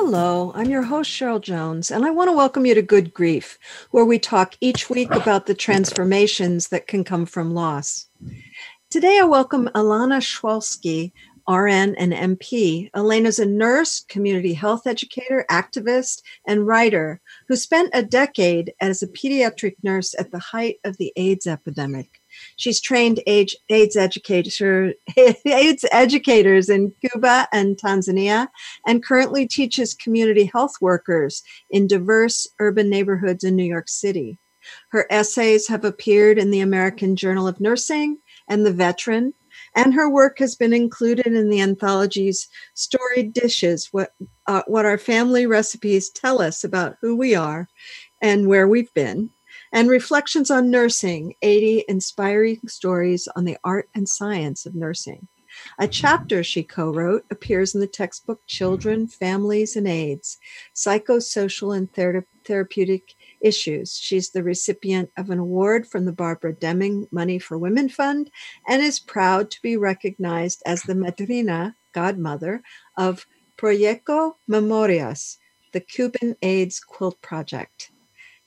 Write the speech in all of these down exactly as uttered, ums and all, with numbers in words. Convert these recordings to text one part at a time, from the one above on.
Hello, I'm your host, Cheryl Jones, and I want to welcome you to Good Grief, where we talk each week about the transformations that can come from loss. Today, I welcome Elena Schwolsky, R N and M P. Elena's a nurse, community health educator, activist, and writer who spent a decade as a pediatric nurse at the height of the AIDS epidemic. She's trained AIDS educator, AIDS educators in Cuba and Tanzania, and currently teaches community health workers in diverse urban neighborhoods in New York City. Her essays have appeared in the American Journal of Nursing and The Veteran, and her work has been included in the anthologies Storied Dishes, What, uh, what Our Family Recipes Tell Us About Who We Are and Where We've Been, and Reflections on Nursing, eighty Inspiring Stories on the Art and Science of Nursing. A chapter she co-wrote appears in the textbook Children, Families and AIDS, Psychosocial and Thera- Therapeutic Issues. She's the recipient of an award from the Barbara Deming Money for Women Fund and is proud to be recognized as the madrina, godmother, of Proyecto Memorias, the Cuban AIDS Quilt Project.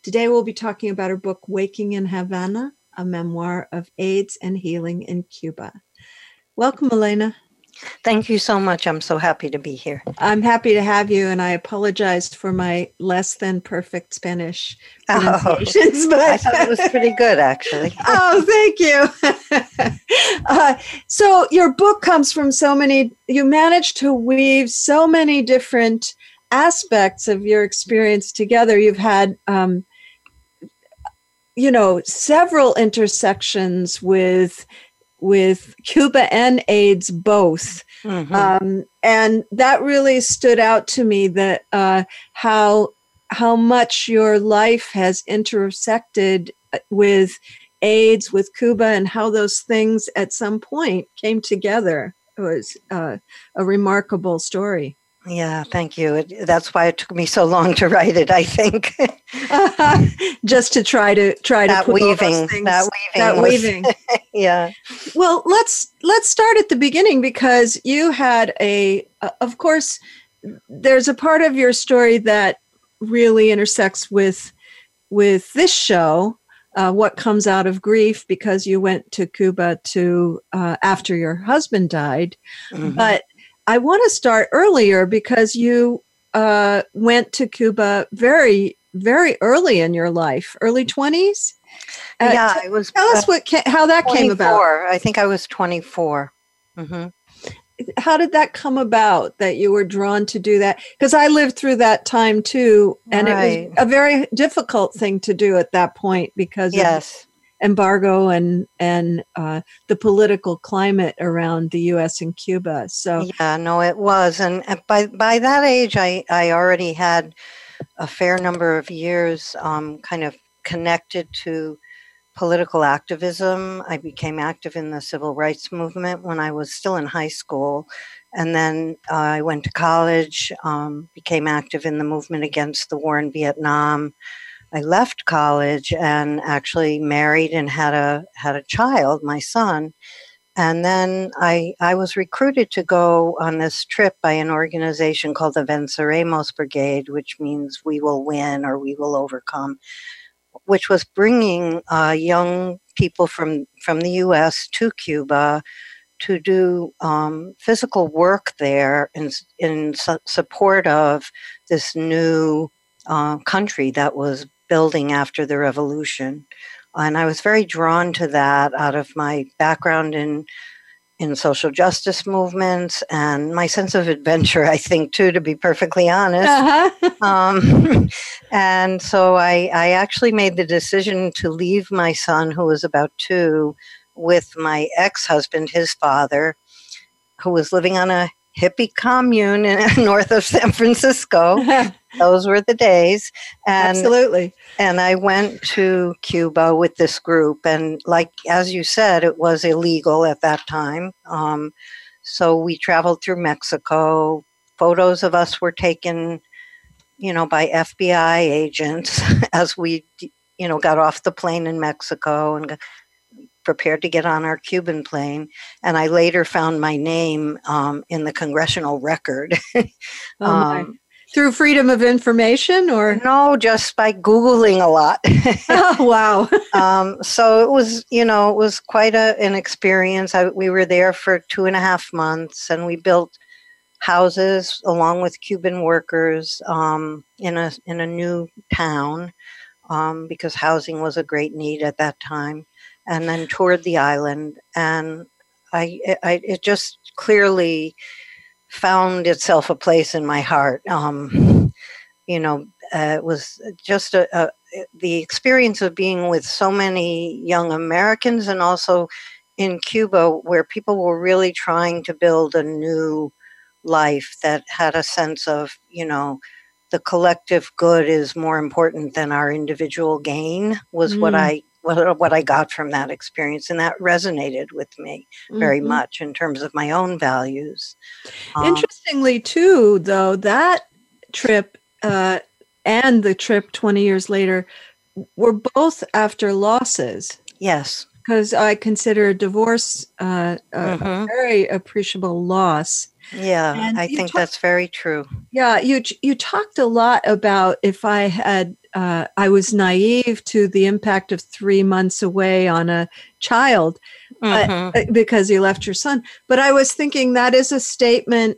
Today we'll be talking about her book, Waking in Havana, a memoir of AIDS and healing in Cuba. Welcome, Elena. Thank you so much. I'm so happy to be here. I'm happy to have you, and I apologized for my less than perfect Spanish pronunciations. Oh, but I thought it was pretty good, actually. Oh, thank you. uh, so your book comes from so many, you managed to weave so many different aspects of your experience together. You've had, um, you know, several intersections with with Cuba and AIDS both. Mm-hmm. Um, and that really stood out to me, that uh, how how much your life has intersected with AIDS, with Cuba, and how those things at some point came together. It was uh, a remarkable story. Yeah, thank you. It, that's why it took me so long to write it, I think. uh, just to try to try that to put weaving, all those things, that weaving, that weaving. Yeah. Well, let's let's start at the beginning, because you had a. Uh, of course, there's a part of your story that really intersects with with this show. Uh, what comes out of grief, because you went to Cuba to uh, after your husband died, mm-hmm. but. I want to start earlier, because you uh, went to Cuba very, very early in your life, early twenties. Uh, yeah, t- it was. Tell uh, us what ca- how that came about. I think I was twenty-four. Mm-hmm. How did that come about, that you were drawn to do that? Because I lived through that time too, and right. It was a very difficult thing to do at that point, because yes. Of embargo and and uh, the political climate around the U S and Cuba. So yeah, no, it was, and by by that age, I I already had a fair number of years um, kind of connected to political activism. I became active in the civil rights movement when I was still in high school, and then uh, I went to college, um, became active in the movement against the war in Vietnam. I left college and actually married and had a had a child, my son. And then I I was recruited to go on this trip by an organization called the Venceremos Brigade, which means we will win or we will overcome, which was bringing uh, young people from, from the U S to Cuba to do um, physical work there in, in su- support of this new uh, country that was building after the revolution. And I was very drawn to that out of my background in in social justice movements and my sense of adventure, I think, too, to be perfectly honest. Uh-huh. um, and so I, I actually made the decision to leave my son, who was about two, with my ex-husband, his father, who was living on a hippie commune in, north of San Francisco. Those were the days. And, absolutely. And I went to Cuba with this group. And like, as you said, it was illegal at that time. Um, so we traveled through Mexico. Photos of us were taken, you know, by F B I agents as we, you know, got off the plane in Mexico and got prepared to get on our Cuban plane. And I later found my name um, in the congressional record. um, oh my. Through freedom of information or? No, just by Googling a lot. Oh, wow. um, so it was, you know, it was quite a, an experience. I, we were there for two and a half months and we built houses along with Cuban workers um, in a in a new town um, because housing was a great need at that time. And then toured the island, and I, I, it just clearly found itself a place in my heart. Um, you know, uh, it was just a, a, the experience of being with so many young Americans, and also in Cuba, where people were really trying to build a new life that had a sense of, you know, the collective good is more important than our individual gain, was mm. what I. What, what I got from that experience, and that resonated with me very mm-hmm. much in terms of my own values. Um, Interestingly, too, though, that trip uh, and the trip twenty years later were both after losses. Yes. Because I consider divorce uh, a, mm-hmm. a very appreciable loss. Yeah, and I think talk- that's very true. Yeah, you you talked a lot about if I had Uh, I was naive to the impact of three months away on a child mm-hmm. uh, because you left your son. But I was thinking that is a statement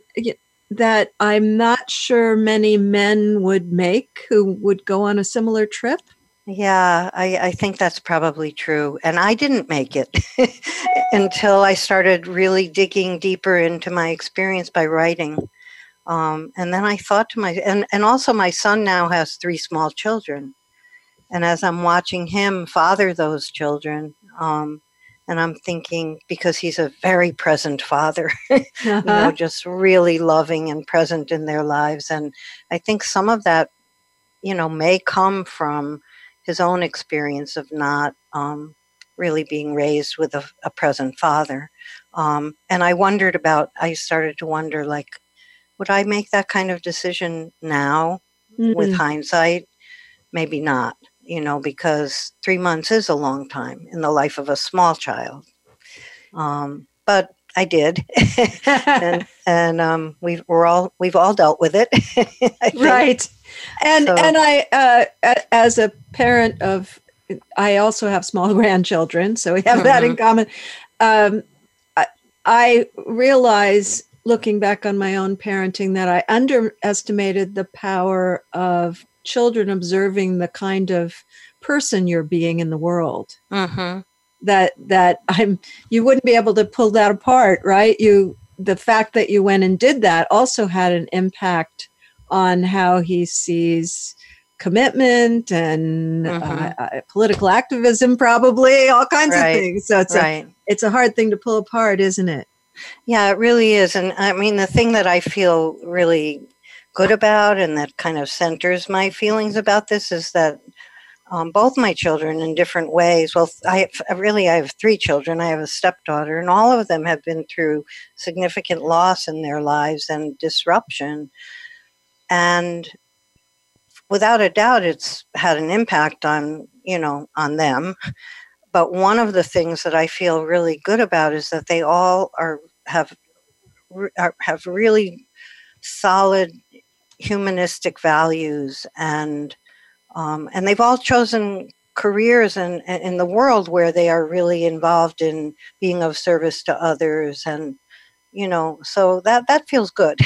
that I'm not sure many men would make who would go on a similar trip. Yeah, I, I think that's probably true. And I didn't make it until I started really digging deeper into my experience by writing. Um, and then I thought to my, and, and also my son now has three small children. And as I'm watching him father those children, um, and I'm thinking, because he's a very present father, uh-huh. you know, just really loving and present in their lives. And I think some of that, you know, may come from his own experience of not um, really being raised with a, a present father. Um, and I wondered about, I started to wonder, like, would I make that kind of decision now mm-hmm. with hindsight? Maybe not, you know, because three months is a long time in the life of a small child. Um, but I did. and and um, we've, we're all, we've all dealt with it. Right. And, so. and I, uh, as a parent of, I also have small grandchildren, so we have mm-hmm. that in common. Um, I, I realize looking back on my own parenting, that I underestimated the power of children observing the kind of person you're being in the world. Mm-hmm. That that I'm, you wouldn't be able to pull that apart, right? You, the fact that you went and did that also had an impact on how he sees commitment and mm-hmm. uh, political activism, probably all kinds right. of things. So it's right. a, it's a hard thing to pull apart, isn't it? Yeah, it really is. And I mean, the thing that I feel really good about and that kind of centers my feelings about this is that um, both my children in different ways, well, I have, really, I have three children. I have a stepdaughter, and all of them have been through significant loss in their lives and disruption. And without a doubt, it's had an impact on, you know, on them. But one of the things that I feel really good about is that they all are have are, have really solid humanistic values, and um, and they've all chosen careers in, in the world where they are really involved in being of service to others, and you know, so that that feels good,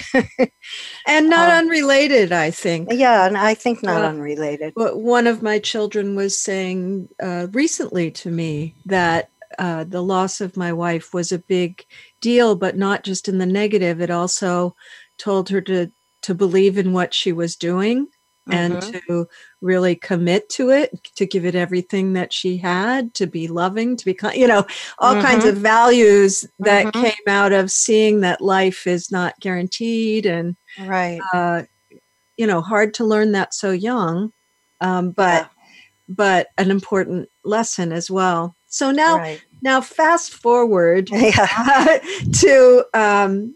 and not um, unrelated, I think. Yeah, and I think not uh, unrelated. One of my children was saying uh, recently to me that uh, the loss of my wife was a big deal, but not just in the negative. It also told her to to believe in what she was doing, mm-hmm. and to really commit to it, to give it everything that she had, to be loving, to be, you know, all mm-hmm. kinds of values that mm-hmm. came out of seeing that life is not guaranteed and, right. uh, you know, hard to learn that so young, um, but, yeah. but an important lesson as well. So now, right. now fast forward yeah. to, um,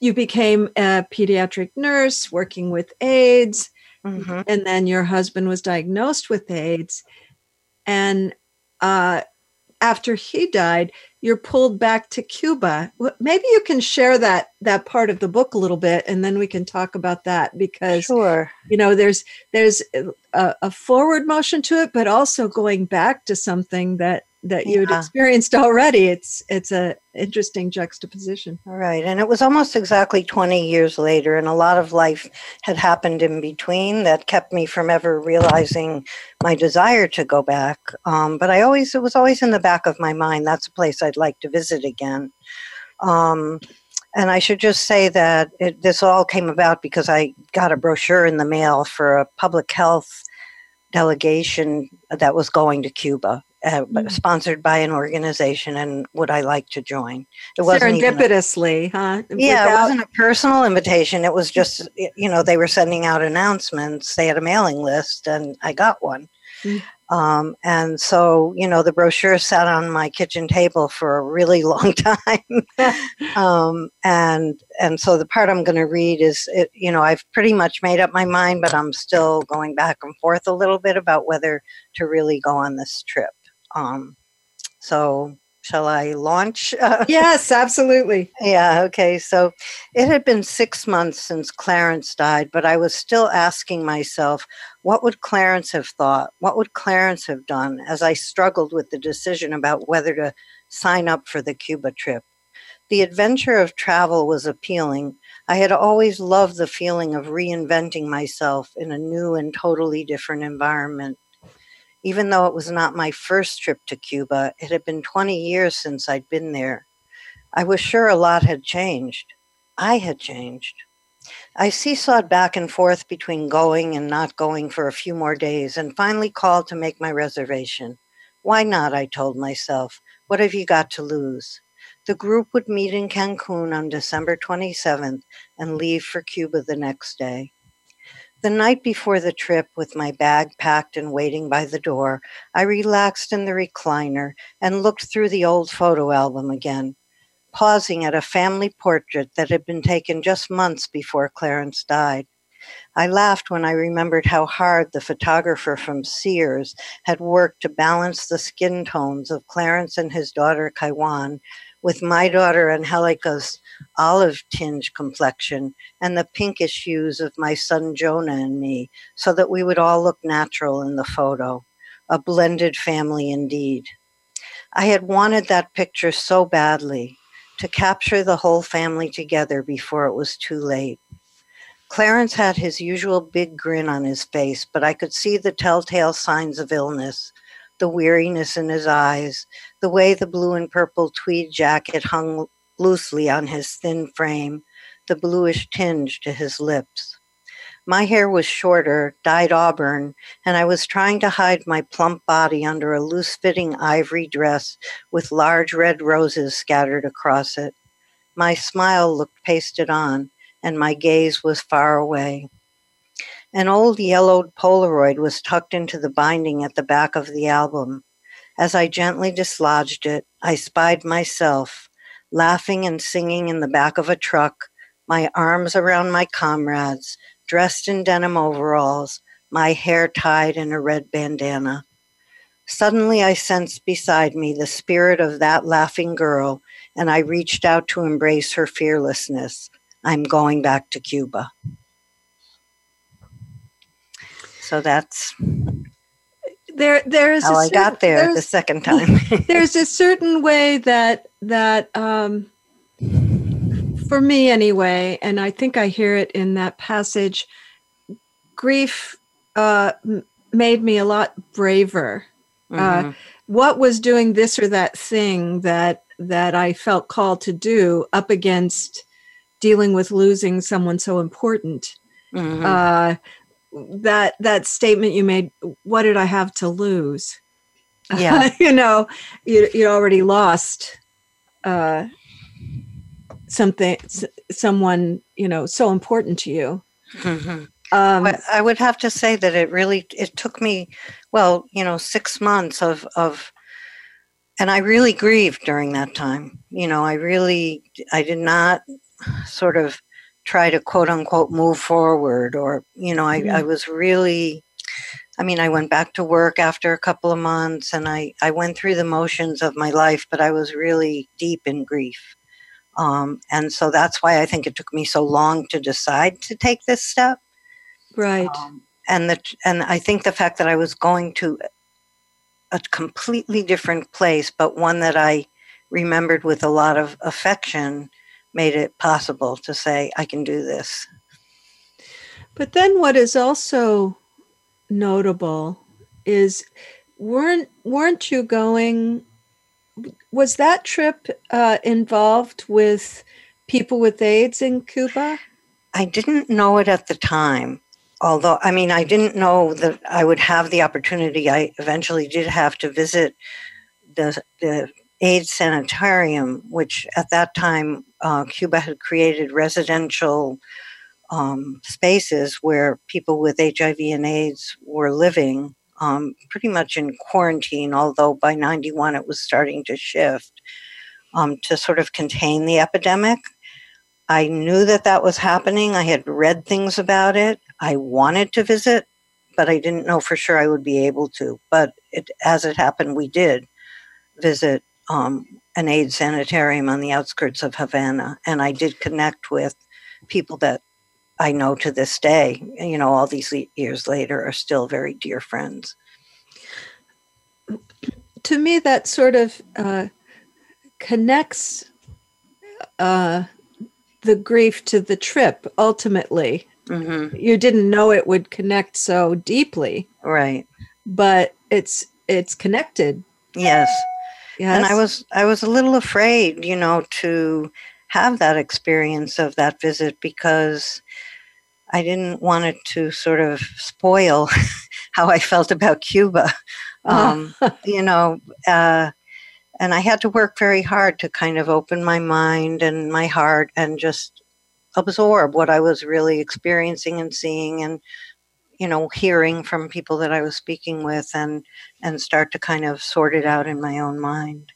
you became a pediatric nurse working with AIDS, mm-hmm. and then your husband was diagnosed with AIDS. And uh, after he died, you're pulled back to Cuba. Maybe you can share that that part of the book a little bit, and then we can talk about that because sure. you know there's there's a, a forward motion to it, but also going back to something that. that you'd yeah. experienced already. It's it's a interesting juxtaposition. All right. And it was almost exactly twenty years later, and a lot of life had happened in between that kept me from ever realizing my desire to go back. Um, but I always, it was always in the back of my mind, that's a place I'd like to visit again. Um, and I should just say that it, this all came about because I got a brochure in the mail for a public health delegation that was going to Cuba. Uh, but sponsored by an organization, and would I like to join? It wasn't serendipitously, even a, huh? Yeah, Without- it wasn't a personal invitation. It was just, you know, they were sending out announcements. They had a mailing list, and I got one. Mm-hmm. Um, and so, you know, the brochure sat on my kitchen table for a really long time. um, and and so the part I'm going to read is, it, you know, I've pretty much made up my mind, but I'm still going back and forth a little bit about whether to really go on this trip. Um, so shall I launch? Yes, absolutely. Yeah. Okay. So it had been six months since Clarence died, but I was still asking myself, what would Clarence have thought? What would Clarence have done as I struggled with the decision about whether to sign up for the Cuba trip? The adventure of travel was appealing. I had always loved the feeling of reinventing myself in a new and totally different environment. Even though it was not my first trip to Cuba, it had been twenty years since I'd been there. I was sure a lot had changed. I had changed. I seesawed back and forth between going and not going for a few more days and finally called to make my reservation. Why not, I told myself. What have you got to lose? The group would meet in Cancun on December twenty-seventh and leave for Cuba the next day. The night before the trip, with my bag packed and waiting by the door, I relaxed in the recliner and looked through the old photo album again, pausing at a family portrait that had been taken just months before Clarence died. I laughed when I remembered how hard the photographer from Sears had worked to balance the skin tones of Clarence and his daughter Kaiwan with my daughter Angelica's olive-tinged complexion and the pinkish hues of my son Jonah and me, so that we would all look natural in the photo. A blended family indeed. I had wanted that picture so badly, to capture the whole family together before it was too late. Clarence had his usual big grin on his face, but I could see the telltale signs of illness. The weariness in his eyes, the way the blue and purple tweed jacket hung loosely on his thin frame, the bluish tinge to his lips. My hair was shorter, dyed auburn, and I was trying to hide my plump body under a loose-fitting ivory dress with large red roses scattered across it. My smile looked pasted on, and my gaze was far away. An old yellowed Polaroid was tucked into the binding at the back of the album. As I gently dislodged it, I spied myself, laughing and singing in the back of a truck, my arms around my comrades, dressed in denim overalls, my hair tied in a red bandana. Suddenly I sensed beside me the spirit of that laughing girl, and I reached out to embrace her fearlessness. I'm going back to Cuba. So that's there. There is how a I certain, got there the second time. There's a certain way that that um, for me anyway, and I think I hear it in that passage. Grief uh, made me a lot braver. Mm-hmm. Uh, what was doing this or that thing that that I felt called to do up against dealing with losing someone so important. Mm-hmm. Uh, that that statement you made, what did I have to lose? Yeah. you know, you you already lost uh, something, someone, you know, so important to you. Mm-hmm. Um, I would have to say that it really, it took me, well, you know, six months of, of, and I really grieved during that time. You know, I really, I did not sort of try to quote unquote move forward or, you know, I, yeah. I was really, I mean, I went back to work after a couple of months and I, I went through the motions of my life, but I was really deep in grief. Um, and so that's why I think it took me so long to decide to take this step. Right. Um, and the, and I think the fact that I was going to a completely different place, but one that I remembered with a lot of affection, made it possible to say, I can do this. But then what is also notable is, weren't weren't you going, was that trip uh, involved with people with AIDS in Cuba? I didn't know it at the time, although, I mean, I didn't know that I would have the opportunity. I eventually did have to visit the, the AIDS sanitarium, which at that time, uh, Cuba had created residential um, spaces where people with H I V and AIDS were living um, pretty much in quarantine, although by ninety-one it was starting to shift um, to sort of contain the epidemic. I knew that that was happening. I had read things about it. I wanted to visit, but I didn't know for sure I would be able to. But it, as it happened, we did visit um, an AIDS sanitarium on the outskirts of Havana. And I did connect with people that I know to this day, you know, all these years later are still very dear friends. To me, that sort of uh, connects... Uh, the grief to the trip, ultimately. Mm-hmm. You didn't know it would connect so deeply. Right. But it's it's connected. Yes. Yes. And I was I was a little afraid, you know, to have that experience of that visit because I didn't want it to sort of spoil how I felt about Cuba. Um, you know, uh And I had to work very hard to kind of open my mind and my heart and just absorb what I was really experiencing and seeing and, you know, hearing from people that I was speaking with and, and start to kind of sort it out in my own mind.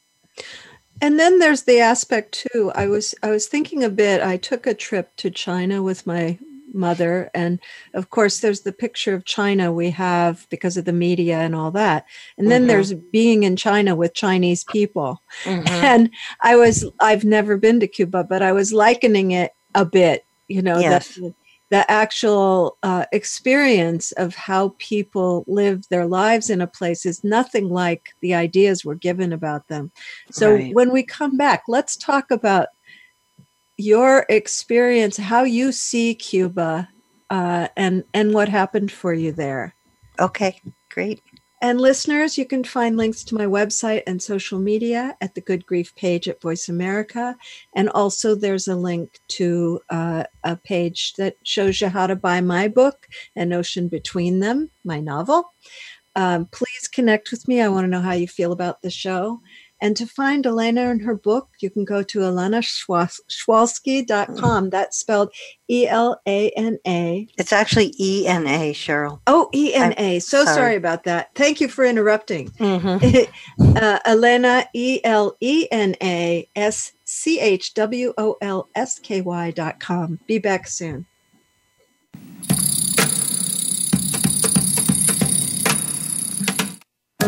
And then there's the aspect too. I was, I was thinking a bit, I took a trip to China with my mother. And of course, there's the picture of China we have because of the media and all that. And then mm-hmm. there's being in China with Chinese people. Mm-hmm. And I was, I've never been to Cuba, but I was likening it a bit, you know, yes. the, the actual uh, experience of how people live their lives in a place is nothing like the ideas we're given about them. So right. when we come back, let's talk about your experience, how you see Cuba, uh, and, and what happened for you there. Okay, great. And listeners, you can find links to my website and social media at the Good Grief page at Voice America. And also there's a link to uh, a page that shows you how to buy my book, An Ocean Between Them, my novel. Um, please connect with me. I want to know how you feel about the show. And to find Elena and her book, you can go to Elena Schwolsky dot com. That's spelled E L A N A. It's actually E N A, Cheryl. Oh, E N A. I'm so sorry. sorry about that. Thank you for interrupting. Mm-hmm. uh, Elena, E L E N A S C H W O L S K Y dot com. Be back soon.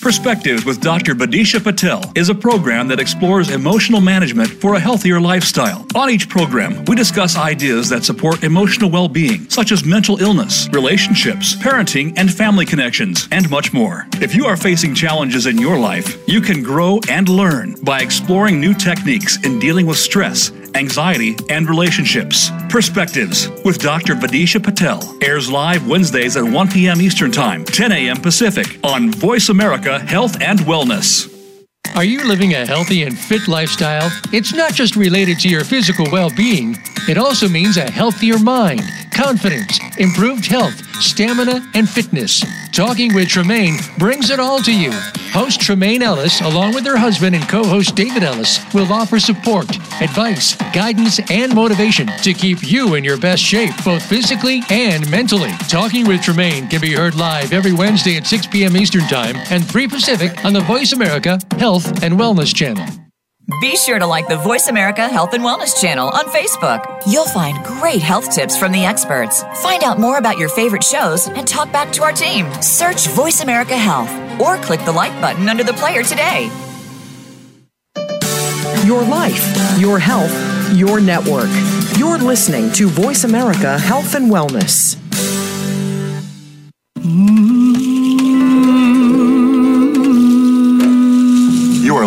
Perspectives with Doctor Badisha Patel is a program that explores emotional management for a healthier lifestyle. On each program, we discuss ideas that support emotional well-being, such as mental illness, relationships, parenting, and family connections, and much more. If you are facing challenges in your life, you can grow and learn by exploring new techniques in dealing with stress, anxiety, and relationships. Perspectives with Doctor Badisha Patel airs live Wednesdays at one p.m. Eastern Time, ten a.m. Pacific on Voice America Health and Wellness. Are you living a healthy and fit lifestyle? It's not just related to your physical well-being. It also means a healthier mind, confidence, improved health, stamina, and fitness. Talking with Tremaine brings it all to you. Host Tremaine Ellis, along with her husband and co-host David Ellis, will offer support, advice, guidance, and motivation to keep you in your best shape, both physically and mentally. Talking with Tremaine can be heard live every Wednesday at six p.m. Eastern Time and three Pacific on the Voice America Health and Wellness Channel. Be sure to like the Voice America Health and Wellness channel on Facebook. You'll find great health tips from the experts. Find out more about your favorite shows and talk back to our team. Search Voice America Health or click the like button under the player today. Your life, your health, your network. You're listening to Voice America Health and Wellness. You are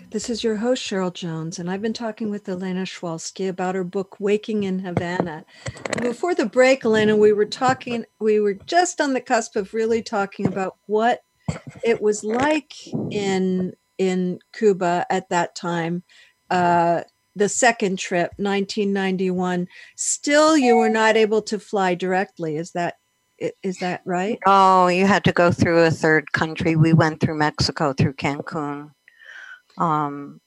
This is your host, Cheryl Jones, and I've been talking with Elena Schwolsky about her book, Waking in Havana. And before the break, Elena, we were talking, we were just on the cusp of really talking about what it was like in, in Cuba at that time, uh, the second trip, nineteen ninety-one. Still, you were not able to fly directly. Is that Is that right? Oh, you had to go through a third country. We went through Mexico, through Cancun. Um,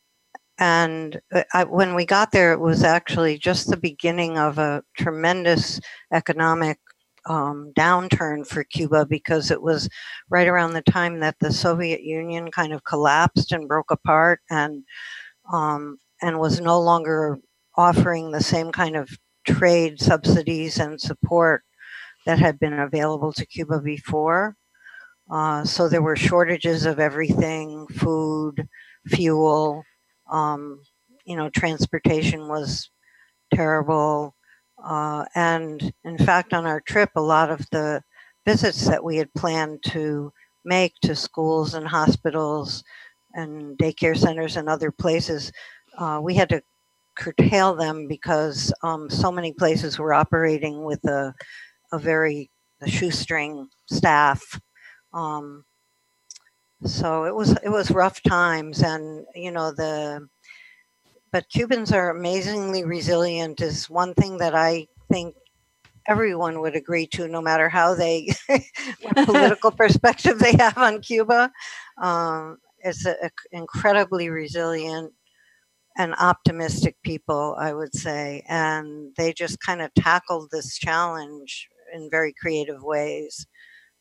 and I, when we got there, it was actually just the beginning of a tremendous economic um, downturn for Cuba, because it was right around the time that the Soviet Union kind of collapsed and broke apart, and um, and was no longer offering the same kind of trade subsidies and support that had been available to Cuba before. Uh, so there were shortages of everything: food, fuel, um, you know, transportation was terrible. Uh, and in fact, on our trip, a lot of the visits that we had planned to make to schools and hospitals and daycare centers and other places, uh, we had to curtail them because um, so many places were operating with a, a very a shoestring staff. Um, So it was it was rough times, and you know the. But Cubans are amazingly resilient is one thing that I think everyone would agree to, no matter how they what political perspective they have on Cuba. Um, it's an incredibly resilient and optimistic people, I would say, and they just kind of tackled this challenge in very creative ways.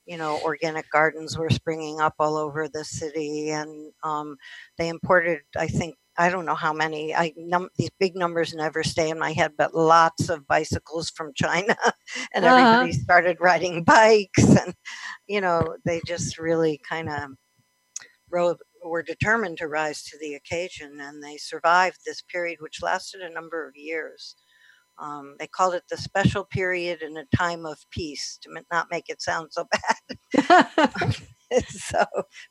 You know, organic gardens were springing up all over the city, and um, they imported, I think, I don't know how many, I num- these big numbers never stay in my head, but lots of bicycles from China, and uh-huh. everybody started riding bikes, and, you know, they just really kind of ro- were determined to rise to the occasion, and they survived this period, which lasted a number of years. Um, they called it the special period in a time of peace, to not make it sound so bad. so,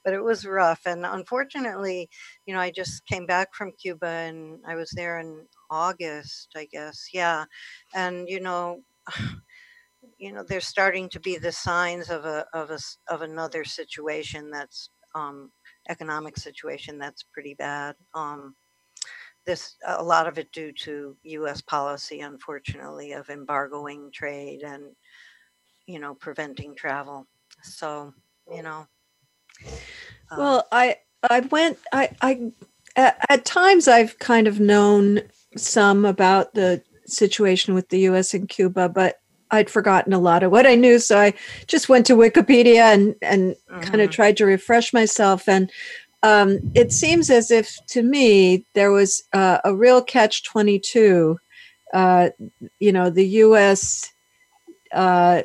but it was rough. And unfortunately, you know, I just came back from Cuba, and I was there in August, I guess. Yeah. And, you know, you know, there's starting to be the signs of a, of a, of another situation that's, um, economic situation that's pretty bad. Um, This a lot of it due to U S policy, unfortunately, of embargoing trade and, you know, preventing travel. So, you know. Uh, well, I I went I I at, at times I've kind of known some about the situation with the U S and Cuba, but I'd forgotten a lot of what I knew. So I just went to Wikipedia and, and mm-hmm. kind of tried to refresh myself. And um, it seems as if to me, there was uh, a real catch twenty-two. Uh, you know, the U S, uh,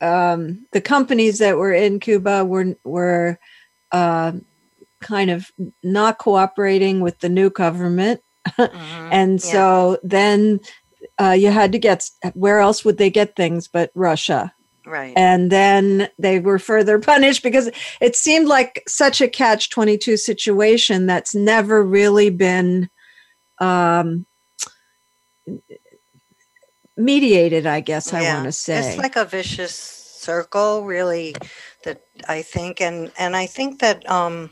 um, the companies that were in Cuba were, were uh, kind of not cooperating with the new government. Mm-hmm. And yeah. so then uh, you had to get, where else would they get things but Russia? Right. And then they were further punished because it seemed like such a catch twenty-two situation that's never really been um, mediated, I guess I yeah. want to say. It's like a vicious circle, really, that I think. And, and I think that... Um,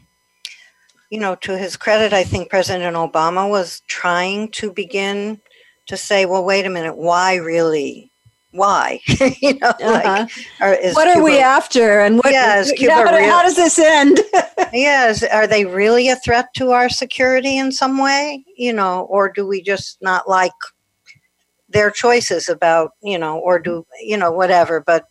you know, to his credit, I think President Obama was trying to begin to say, well, wait a minute, why really? Why? you know, uh-huh. like, or is what Cuba, are we after? And what, yeah, is Cuba how, real? how does this end? yeah, is, are they really a threat to our security in some way? You know, or do we just not like their choices about, you know, or do, you know, whatever. But,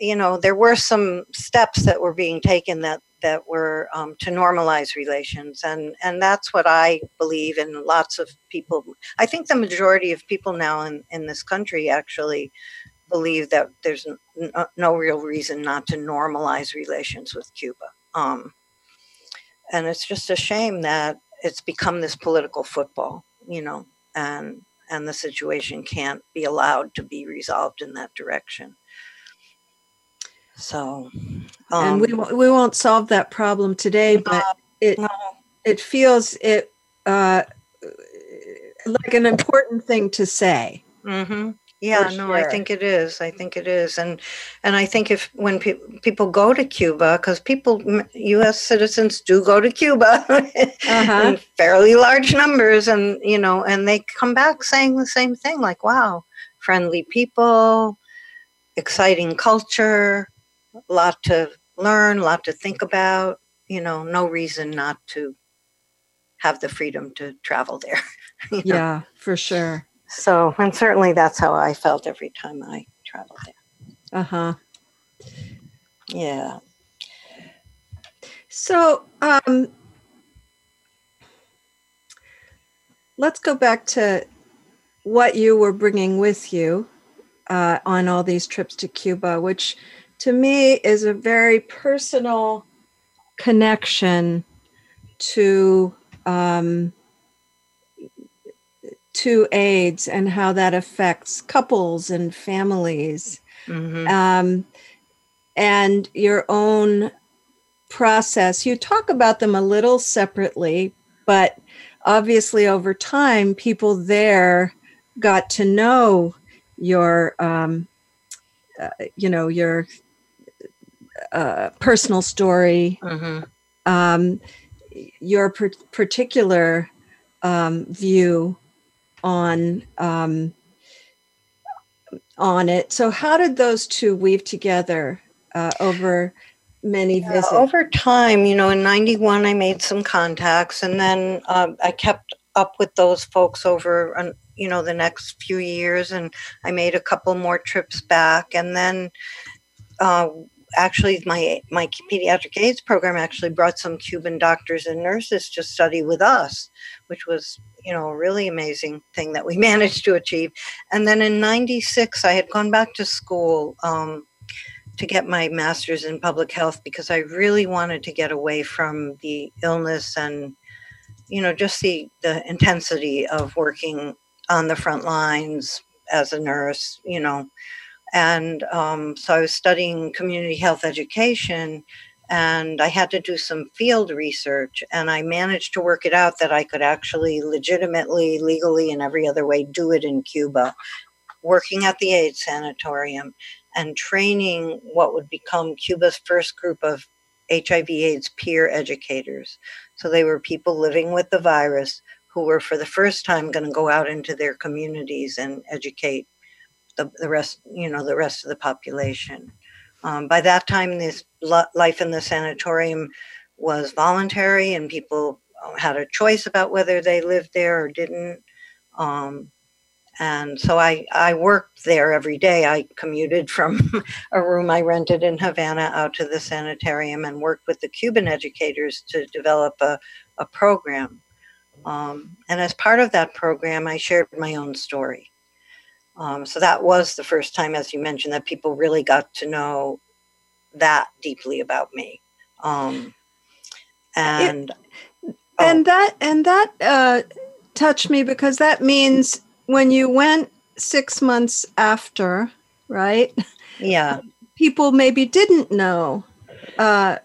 you know, there were some steps that were being taken that that were um, to normalize relations. And, and that's what I believe in. Lots of people, I think the majority of people now in, in this country actually believe that there's n- no real reason not to normalize relations with Cuba. Um, and it's just a shame that it's become this political football, you know, and, and the situation can't be allowed to be resolved in that direction. So, um, and we we won't solve that problem today, but it no. it feels it uh, like an important thing to say. Mm-hmm. Yeah, no, sure. I think it is. I think it is, and and I think if when pe- people go to Cuba, because people U S citizens do go to Cuba uh-huh. in fairly large numbers, and you know, and they come back saying the same thing, like, "Wow, friendly people, exciting culture." A lot to learn, a lot to think about, you know, no reason not to have the freedom to travel there. You know? Yeah, for sure. So, and certainly that's how I felt every time I traveled there. Uh-huh. Yeah. So, um, let's go back to what you were bringing with you uh, on all these trips to Cuba, which to me is a very personal connection to um, to AIDS and how that affects couples and families, mm-hmm. um, and your own process. You talk about them a little separately, but obviously over time, people there got to know your, um, uh, you know, your Uh, personal story, mm-hmm. um, your per- particular um, view on um, on it. So, how did those two weave together uh, over many yeah, visits? Over time, you know, in ninety-one, I made some contacts, and then uh, I kept up with those folks over, uh, you know, the next few years, and I made a couple more trips back, and then. Uh, Actually, my my pediatric AIDS program actually brought some Cuban doctors and nurses to study with us, which was, you know, a really amazing thing that we managed to achieve. And then in ninety-six, I had gone back to school um, to get my master's in public health because I really wanted to get away from the illness and, you know, just the, the intensity of working on the front lines as a nurse, you know. And um, so I was studying community health education, and I had to do some field research, and I managed to work it out that I could actually legitimately, legally, and every other way do it in Cuba, working at the AIDS sanatorium and training what would become Cuba's first group of H I V AIDS peer educators. So they were people living with the virus who were for the first time going to go out into their communities and educate The, the rest, you know, the rest of the population. Um, by that time, this life in the sanatorium was voluntary, and people had a choice about whether they lived there or didn't. Um, and so I, I worked there every day. I commuted from a room I rented in Havana out to the sanitarium and worked with the Cuban educators to develop a, a program. Um, and as part of that program, I shared my own story. Um, so that was the first time, as you mentioned, that people really got to know that deeply about me. Um, and it, and oh. that and that uh, touched me, because that means when you went six months after, right? Yeah. People maybe didn't know, uh,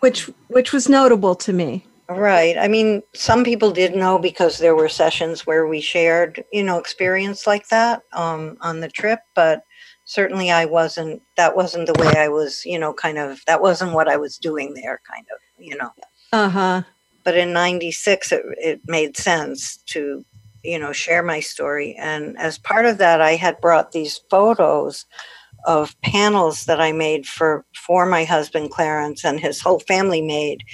which which was notable to me. Right. I mean, some people did know because there were sessions where we shared, you know, experience like that um, on the trip. But certainly I wasn't, that wasn't the way I was, you know, kind of, that wasn't what I was doing there, kind of, you know. Uh-huh. But in ninety-six, it, it made sense to, you know, share my story. And as part of that, I had brought these photos of panels that I made for, for my husband, Clarence, and his whole family made,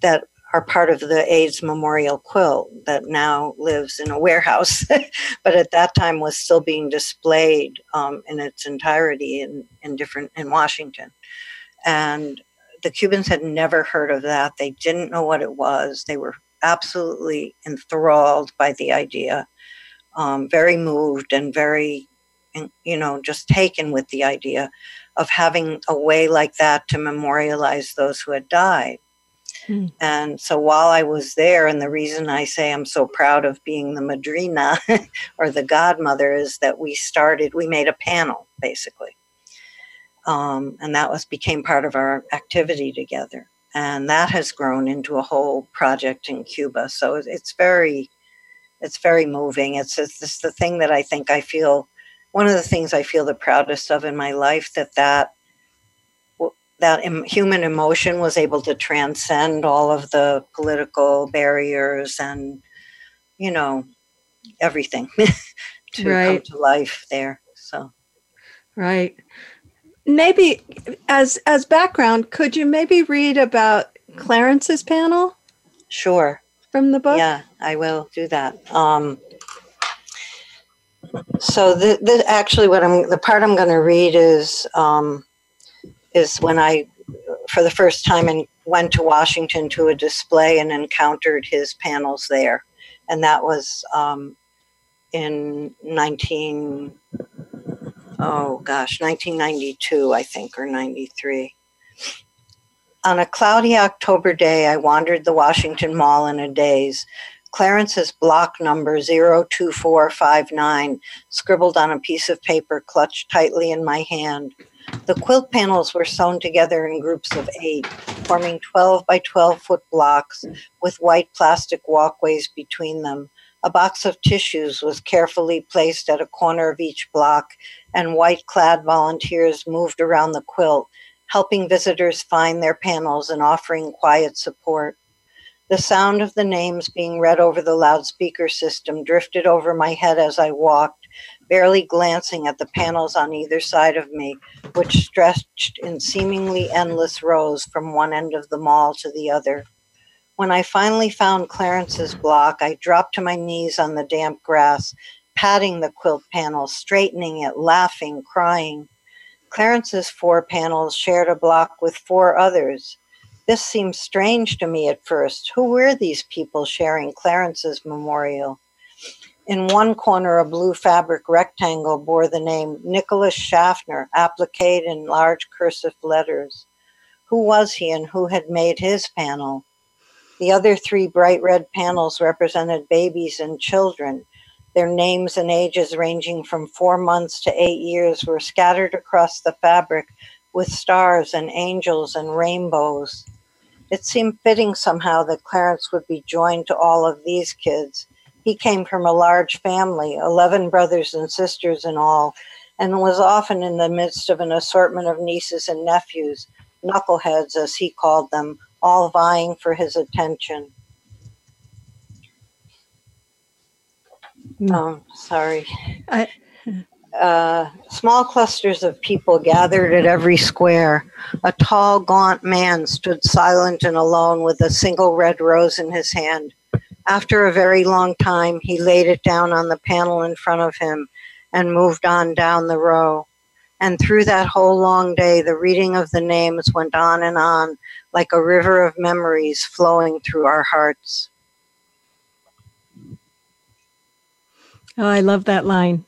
that are part of the AIDS memorial quilt that now lives in a warehouse, but at that time was still being displayed um, in its entirety in, in different in Washington. And the Cubans had never heard of that. They didn't know what it was. They were absolutely enthralled by the idea, um, very moved and very, you know, just taken with the idea of having a way like that to memorialize those who had died. And so while I was there, and the reason I say I'm so proud of being the madrina or the godmother is that we started, we made a panel basically. Um, and that was became part of our activity together. And that has grown into a whole project in Cuba. So it's very, it's very moving. It's, it's, it's the thing that I think I feel, one of the things I feel the proudest of in my life, that that that human emotion was able to transcend all of the political barriers and, you know, everything to right. come to life there. So, right. Maybe as, as background, could you maybe read about Clarence's panel? Sure. From the book? Yeah, I will do that. Um, so the, the, actually what I'm, the part I'm going to read is, um, is when I, for the first time, and went to Washington to a display and encountered his panels there. And that was um, in nineteen, oh gosh, nineteen ninety-two, I think, or ninety-three. On a cloudy October day, I wandered the Washington Mall in a daze. Clarence's block number zero two four five nine scribbled on a piece of paper clutched tightly in my hand. The quilt panels were sewn together in groups of eight, forming twelve by twelve foot blocks with white plastic walkways between them. A box of tissues was carefully placed at a corner of each block, and white-clad volunteers moved around the quilt, helping visitors find their panels and offering quiet support. The sound of the names being read over the loudspeaker system drifted over my head as I walked, barely glancing at the panels on either side of me, which stretched in seemingly endless rows from one end of the mall to the other. When I finally found Clarence's block, I dropped to my knees on the damp grass, patting the quilt panel, straightening it, laughing, crying. Clarence's four panels shared a block with four others. This seemed strange to me at first. Who were these people sharing Clarence's memorial? In one corner, a blue fabric rectangle bore the name Nicholas Schaffner, appliqued in large cursive letters. Who was he, and who had made his panel? The other three bright red panels represented babies and children. Their names and ages ranging from four months to eight years were scattered across the fabric with stars and angels and rainbows. It seemed fitting somehow that Clarence would be joined to all of these kids. He came from a large family, eleven brothers and sisters in all, and was often in the midst of an assortment of nieces and nephews, knuckleheads as he called them, all vying for his attention. Mm. Oh, sorry. I, uh, small clusters of people gathered at every square. A tall, gaunt man stood silent and alone with a single red rose in his hand. After a very long time, he laid it down on the panel in front of him and moved on down the row. And through that whole long day, the reading of the names went on and on, like a river of memories flowing through our hearts. Oh, I love that line.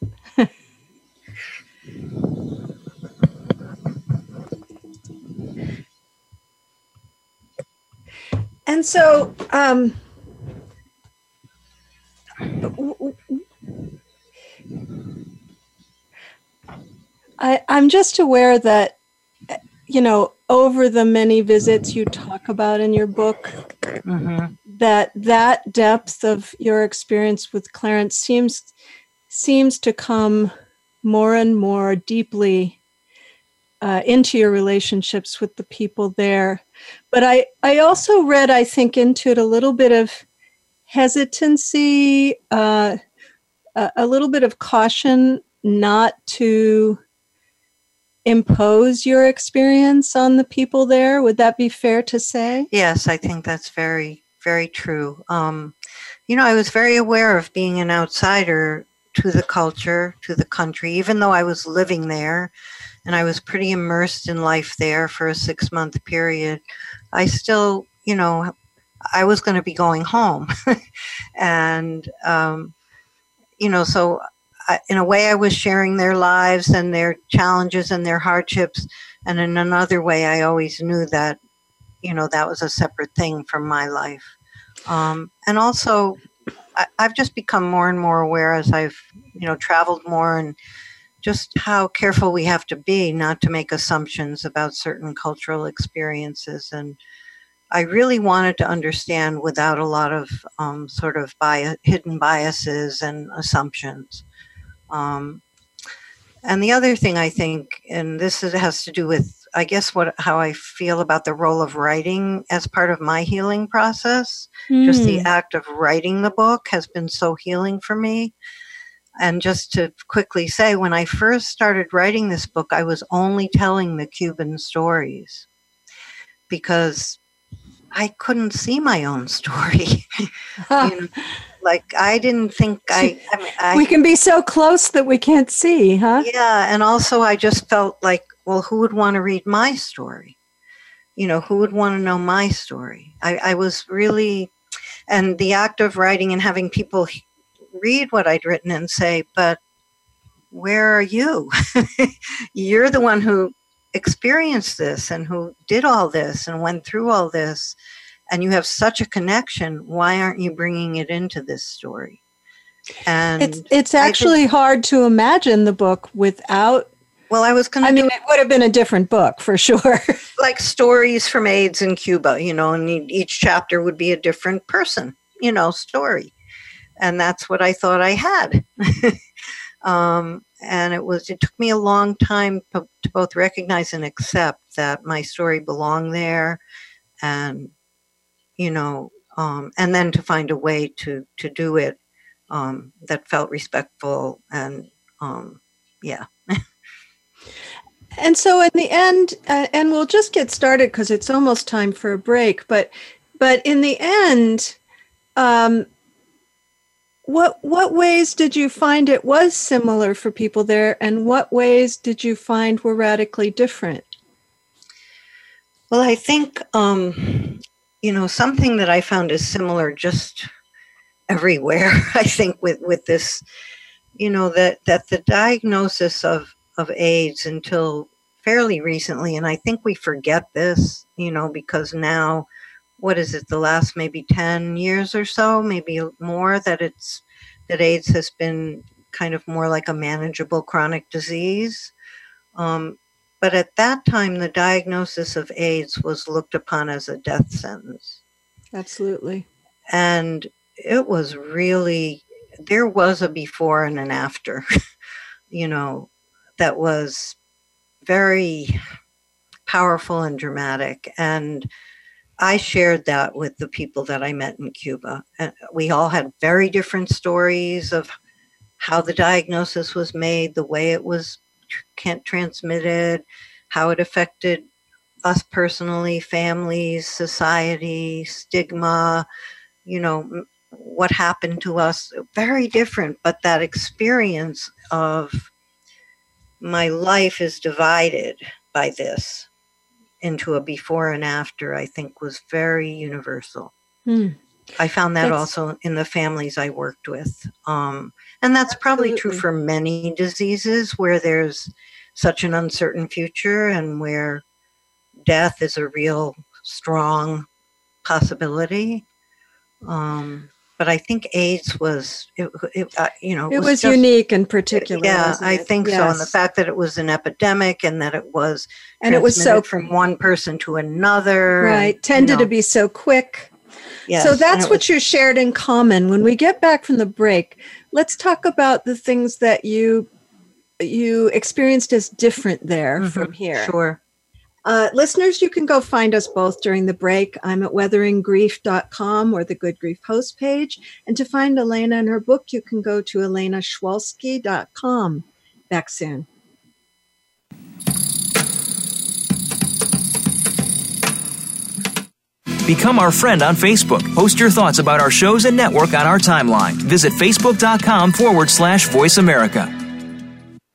And so, um, I, I'm just aware that, you know, over the many visits you talk about in your book, mm-hmm. that that depth of your experience with Clarence seems seems to come more and more deeply uh, into your relationships with the people there. But I, I also read, I think, into it a little bit of hesitancy, uh, a, a little bit of caution not to impose your experience on the people there. Would that be fair to say? Yes, I think that's very, very true. Um, you know, I was very aware of being an outsider to the culture, to the country, even though I was living there and I was pretty immersed in life there for a six-month period. I still, you know, I was going to be going home. And, um, you know, so I, in a way I was sharing their lives and their challenges and their hardships. And in another way, I always knew that, you know, that was a separate thing from my life. Um, and also, I, I've just become more and more aware as I've, you know, traveled more, and just how careful we have to be not to make assumptions about certain cultural experiences. And I really wanted to understand without a lot of um, sort of bias, hidden biases and assumptions. Um, and the other thing I think, and this is, has to do with, I guess, what how I feel about the role of writing as part of my healing process. Mm. Just the act of writing the book has been so healing for me. And just to quickly say, when I first started writing this book, I was only telling the Cuban stories because I couldn't see my own story. You know, like, I didn't think I, I, mean, I... We can be so close that we can't see, huh? Yeah, and also I just felt like, well, who would want to read my story? You know, who would want to know my story? I, I was really... And the act of writing and having people read what I'd written and say, but where are you? You're the one who experienced this and who did all this and went through all this, and you have such a connection. Why aren't you bringing it into this story? And it's it's actually think, hard to imagine the book without. Well, I was going to. I mean, it would have been a different book for sure. Like stories from AIDS in Cuba, you know, and each chapter would be a different person, you know, story, and that's what I thought I had. um, And it was, it took me a long time to, to both recognize and accept that my story belonged there, and, you know, um, and then to find a way to, to do it um, that felt respectful and, um, yeah. And so in the end, uh, and we'll just get started because it's almost time for a break, but, but in the end, um, What what ways did you find it was similar for people there, and what ways did you find were radically different? Well, I think, um, you know, something that I found is similar just everywhere, I think, with, with this, you know, that, that the diagnosis of, of AIDS until fairly recently, and I think we forget this, you know, because now... What is it, the last maybe ten years or so, maybe more, that it's that AIDS has been kind of more like a manageable chronic disease. Um, but at that time, the diagnosis of AIDS was looked upon as a death sentence. Absolutely. And it was really, there was a before and an after, you know, that was very powerful and dramatic. And I shared that with the people that I met in Cuba. We all had very different stories of how the diagnosis was made, the way it was tr- transmitted, how it affected us personally, families, society, stigma, you know, what happened to us, very different. But that experience of my life is divided by this into a before and after, I think, was very universal. Mm. I found that that's, also in the families I worked with. Um, and that's probably absolutely. True for many diseases where there's such an uncertain future and where death is a real strong possibility. Um, but I think AIDS was, it, it, uh, you know, it, it was, was just, unique and particular. Yeah, I it? think yes. so. And the fact that it was an epidemic and that it was and it was so from one person to another, right? And, tended you know, to be so quick. Yes, so that's what was, you shared in common. When we get back from the break, let's talk about the things that you you experienced as different there mm-hmm, from here. Sure. Uh, listeners, you can go find us both during the break. I'm at weathering grief dot com or the Good Grief host page. And to find Elena and her book, you can go to Elena Schwolsky dot com. Back soon. Become our friend on Facebook. Post your thoughts about our shows and network on our timeline. Visit facebook.com forward slash Voice America.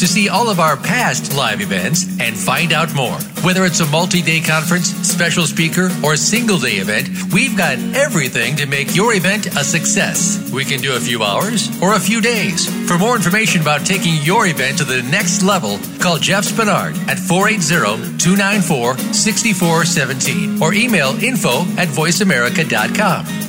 to see all of our past live events and find out more. Whether it's a multi-day conference, special speaker, or single-day event, we've got everything to make your event a success. We can do a few hours or a few days. For more information about taking your event to the next level, call Jeff Spinard at four eight zero, two nine four, six four one seven or email info at voiceamerica dot com.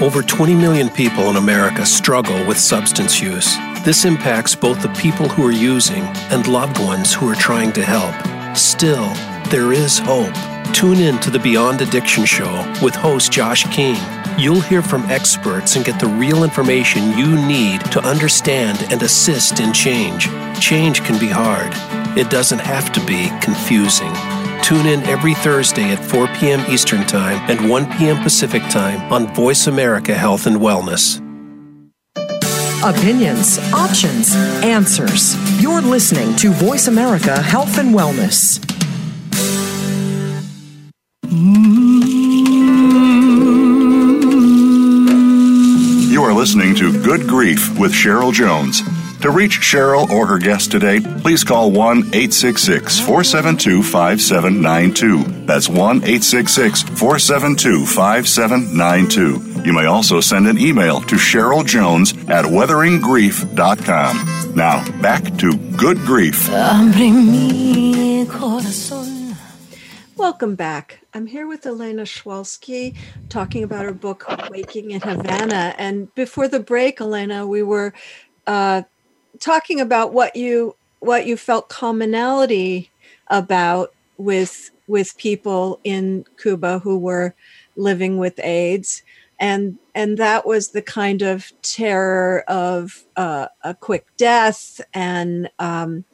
Over twenty million people in America struggle with substance use. This impacts both the people who are using and loved ones who are trying to help. Still, there is hope. Tune in to the Beyond Addiction Show with host Josh King. You'll hear from experts and get the real information you need to understand and assist in change. Change can be hard. It doesn't have to be confusing. Tune in every Thursday at four p.m. Eastern Time and one p.m. Pacific Time on Voice America Health and Wellness. Opinions, options, answers. You're listening to Voice America Health and Wellness. You are listening to Good Grief with Cheryl Jones. To reach Cheryl or her guest today, please call one eight six six, four seven two, five seven nine two. That's one eight six six, four seven two, five seven nine two. You may also send an email to Cheryl Jones at weathering grief dot com. Now, back to Good Grief. Welcome back. I'm here with Elena Schwolsky talking about her book, Waking in Havana. And before the break, Elena, we were uh, talking about what you what you felt commonality about with with people in Cuba who were living with AIDS. And and that was the kind of terror of uh, a quick death and, um,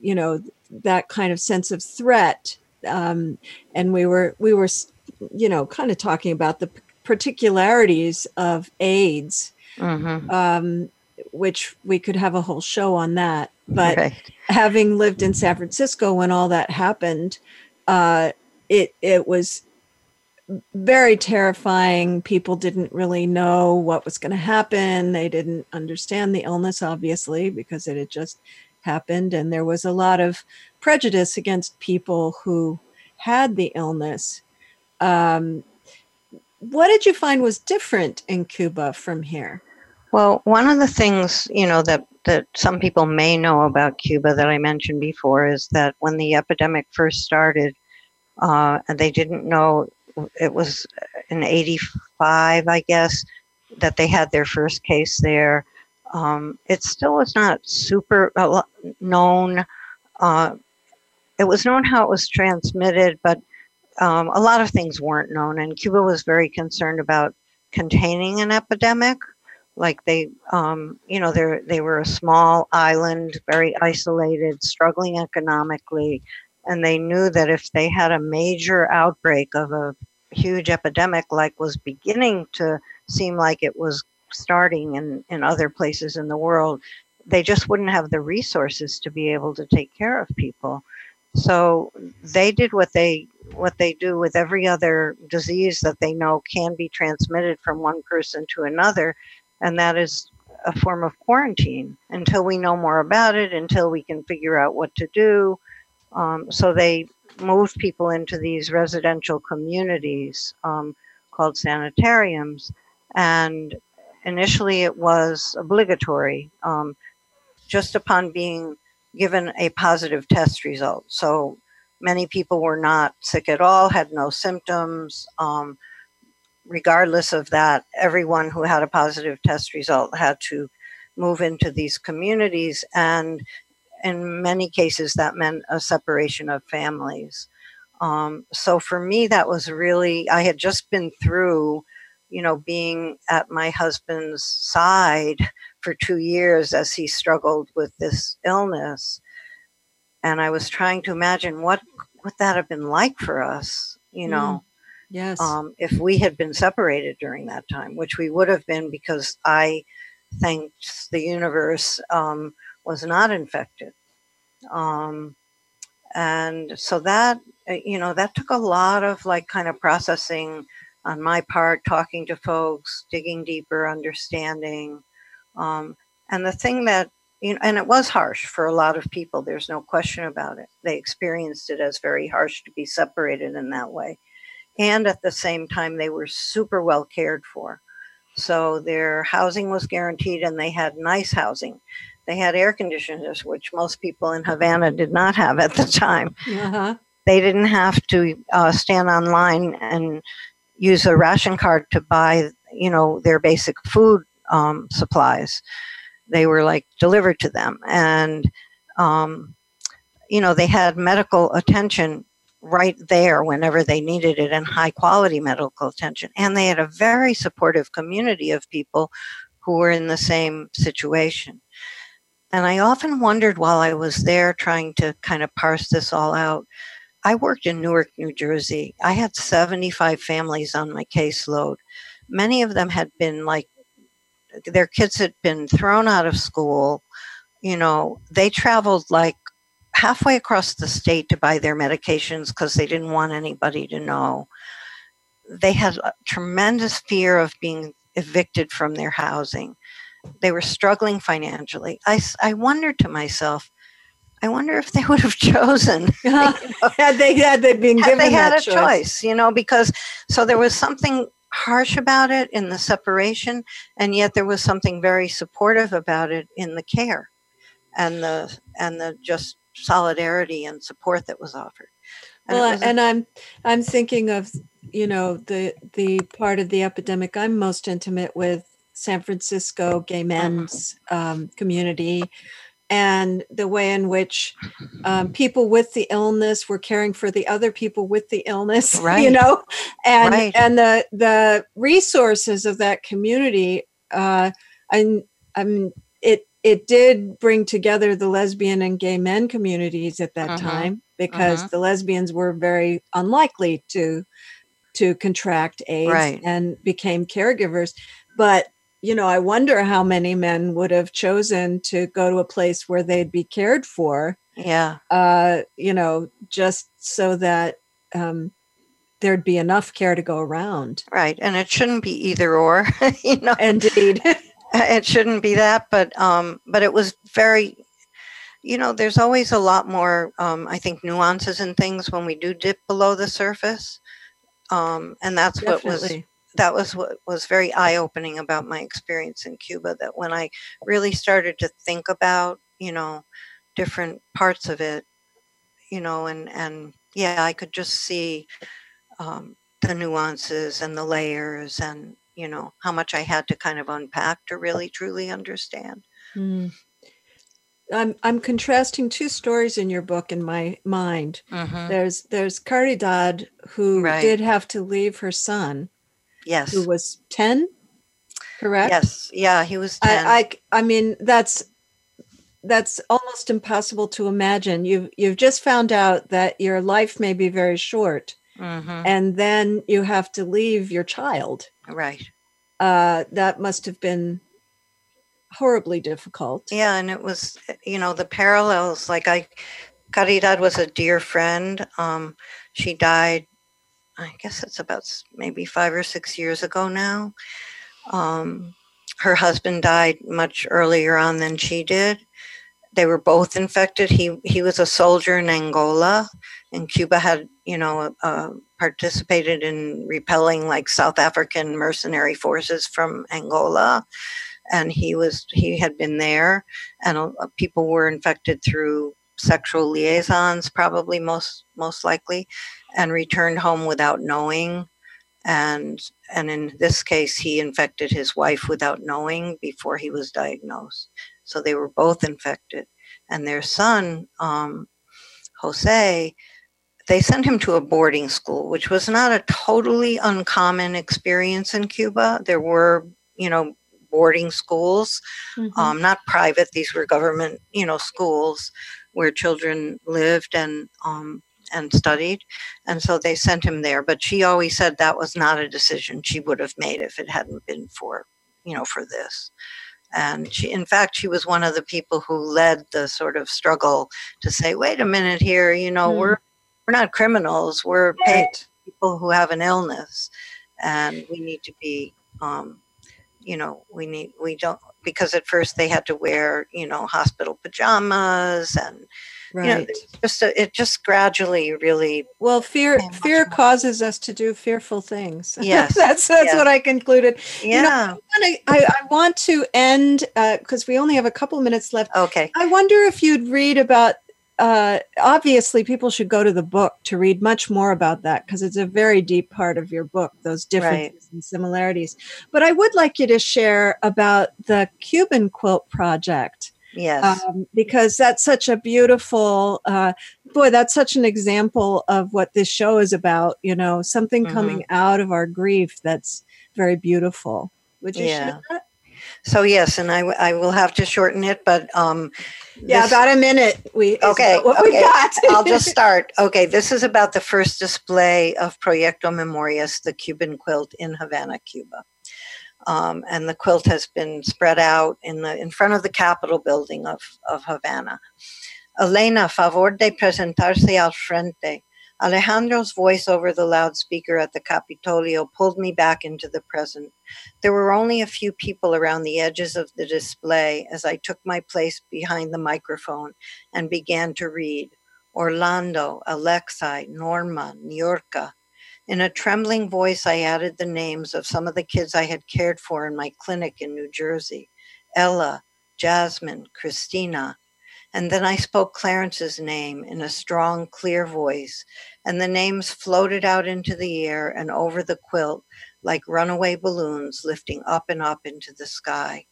you know, that kind of sense of threat. Um, and we were, we were, you know, kind of talking about the particularities of AIDS. Mm-hmm. Um, which we could have a whole show on that. But right. having lived in San Francisco when all that happened, uh, it it was very terrifying. People didn't really know what was going to happen. They didn't understand the illness, obviously, because it had just happened. And there was a lot of prejudice against people who had the illness. Um, what did you find was different in Cuba from here? Well, one of the things, you know, that, that some people may know about Cuba that I mentioned before is that when the epidemic first started, uh, they didn't know. It was in eighty-five, I guess, that they had their first case there. Um, it still was not super known. Uh, it was known how it was transmitted, but um, a lot of things weren't known. And Cuba was very concerned about containing an epidemic. Like they, um, you know, they they were a small island, very isolated, struggling economically. And they knew that if they had a major outbreak of a huge epidemic, like was beginning to seem like it was starting in, in other places in the world, they just wouldn't have the resources to be able to take care of people. So they did what they what they do with every other disease that they know can be transmitted from one person to another, and that is a form of quarantine until we know more about it, until we can figure out what to do. Um, so they moved people into these residential communities um, called sanitariums. And initially it was obligatory um, just upon being given a positive test result. So many people were not sick at all, had no symptoms. Um, regardless of that, everyone who had a positive test result had to move into these communities, and in many cases, that meant a separation of families. Um, so for me, that was really, I had just been through, you know, being at my husband's side for two years as he struggled with this illness. And I was trying to imagine what would that have been like for us, you know, mm, yes. um, if we had been separated during that time, which we would have been, because I thanked the universe, um, was not infected. Um, and so that, you know, that took a lot of like kind of processing on my part, talking to folks, digging deeper, understanding. Um, and the thing that, you know, and it was harsh for a lot of people, there's no question about it. They experienced it as very harsh to be separated in that way. And at the same time, they were super well cared for. So their housing was guaranteed and they had nice housing. They had air conditioners, which most people in Havana did not have at the time. Uh-huh. They didn't have to uh, stand online and use a ration card to buy, you know, their basic food um, supplies. They were like delivered to them. And, um, you know, they had medical attention right there whenever they needed it, and high quality medical attention. And they had a very supportive community of people who were in the same situation. And I often wondered while I was there trying to kind of parse this all out. I worked in Newark, New Jersey. I had seventy-five families on my caseload. Many of them had been like, their kids had been thrown out of school. You know, they traveled like halfway across the state to buy their medications because they didn't want anybody to know. They had a tremendous fear of being evicted from their housing. They were struggling financially. I, I wondered to myself, I wonder if they would have chosen. You know, had they had they been given they had that a choice. choice, you know, because so there was something harsh about it in the separation, and yet there was something very supportive about it in the care and the and the just solidarity and support that was offered. And well, and I'm I'm thinking of, you know, the the part of the epidemic I'm most intimate with, San Francisco gay men's um, community, and the way in which um, people with the illness were caring for the other people with the illness, right. you know, and right. and the the resources of that community, uh, and I mean, it it did bring together the lesbian and gay men communities at that uh-huh. time, because uh-huh. the lesbians were very unlikely to to contract AIDS right. and became caregivers, but you know, I wonder how many men would have chosen to go to a place where they'd be cared for. Yeah. Uh, you know, just so that um, there'd be enough care to go around. Right. And it shouldn't be either or, you know. Indeed. It shouldn't be that, but um, but it was very, you know, there's always a lot more, um, I think, nuances in things when we do dip below the surface. Um, and that's Definitely. what was, that was what was very eye-opening about my experience in Cuba, that when I really started to think about, you know, different parts of it, you know, and, and yeah, I could just see um, the nuances and the layers and, you know, how much I had to kind of unpack to really, truly understand. Mm. I'm I'm contrasting two stories in your book in my mind. Mm-hmm. There's there's Caridad, who right. did have to leave her son. Yes. Who was ten, correct? Yes. Yeah, he was ten. I, I, I mean, that's that's almost impossible to imagine. You've, you've just found out that your life may be very short, mm-hmm. and then you have to leave your child. Right. Uh, that must have been horribly difficult. Yeah, and it was, you know, the parallels, like I, Caridad was a dear friend. Um, she died, I guess it's about maybe five or six years ago now. Um, her husband died much earlier on than she did. They were both infected. He he was a soldier in Angola, and Cuba had, you know, uh, participated in repelling like South African mercenary forces from Angola. And he was, he had been there, and uh, people were infected through sexual liaisons, probably most, most likely, and returned home without knowing. And, and in this case, he infected his wife without knowing before he was diagnosed. So they were both infected, and their son, um, Jose, they sent him to a boarding school, which was not a totally uncommon experience in Cuba. There were, you know, boarding schools, mm-hmm. um, not private. These were government, you know, schools where children lived and um, and studied. And so they sent him there. But she always said that was not a decision she would have made if it hadn't been for, you know, for this. And she, in fact, she was one of the people who led the sort of struggle to say, wait a minute here, you know, mm. we're we're not criminals. We're paid people who have an illness, and we need to be. Um, You know, we need, we don't, because at first they had to wear, you know, hospital pajamas and, right. you know, just a, it just gradually really. Well, fear, fear causes us to do fearful things. Yes. that's that's yes. what I concluded. Yeah. You know, I, I, I want to end because uh, we only have a couple minutes left. Okay. I wonder if you'd read about, uh, obviously people should go to the book to read much more about that, because it's a very deep part of your book, those differences right. and similarities. But I would like you to share about the Cuban Quilt Project. Yes. Um, because that's such a beautiful, uh, boy, that's such an example of what this show is about, you know, something mm-hmm. coming out of our grief that's very beautiful. Would you yeah. share that? So yes, and I, w- I will have to shorten it, but um, yeah, this, about a minute. We okay, what okay. we got. I'll just start. Okay, this is about the first display of Proyecto Memorias, the Cuban quilt in Havana, Cuba, um, and the quilt has been spread out in the in front of the Capitol building of of Havana. Elena, favor de presentarse al frente. Alejandro's voice over the loudspeaker at the Capitolio pulled me back into the present. There were only a few people around the edges of the display as I took my place behind the microphone and began to read. Orlando, Alexei, Norma, Niorka. In a trembling voice, I added the names of some of the kids I had cared for in my clinic in New Jersey. Ella, Jasmine, Christina. And then I spoke Clarence's name in a strong, clear voice, and the names floated out into the air and over the quilt like runaway balloons lifting up and up into the sky.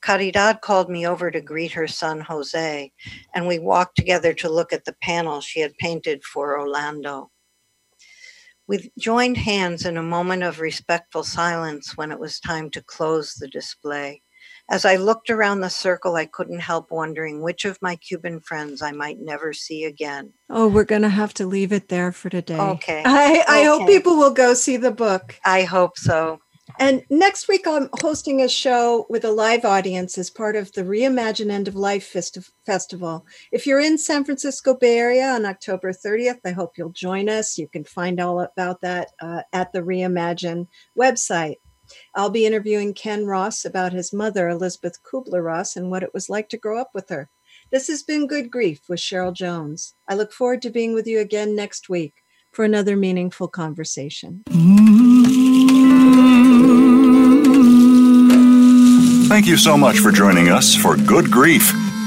Caridad called me over to greet her son, Jose, and we walked together to look at the panel she had painted for Orlando. We joined hands in a moment of respectful silence when it was time to close the display. As I looked around the circle, I couldn't help wondering which of my Cuban friends I might never see again. Oh, we're going to have to leave it there for today. Okay. I, I okay. hope people will go see the book. I hope so. And next week, I'm hosting a show with a live audience as part of the Reimagine End of Life Festi- Festival. If you're in San Francisco Bay Area on October thirtieth, I hope you'll join us. You can find all about that uh, at the Reimagine website. I'll be interviewing Ken Ross about his mother, Elizabeth Kubler-Ross, and what it was like to grow up with her. This has been Good Grief with Cheryl Jones. I look forward to being with you again next week for another meaningful conversation. Thank you so much for joining us for Good Grief.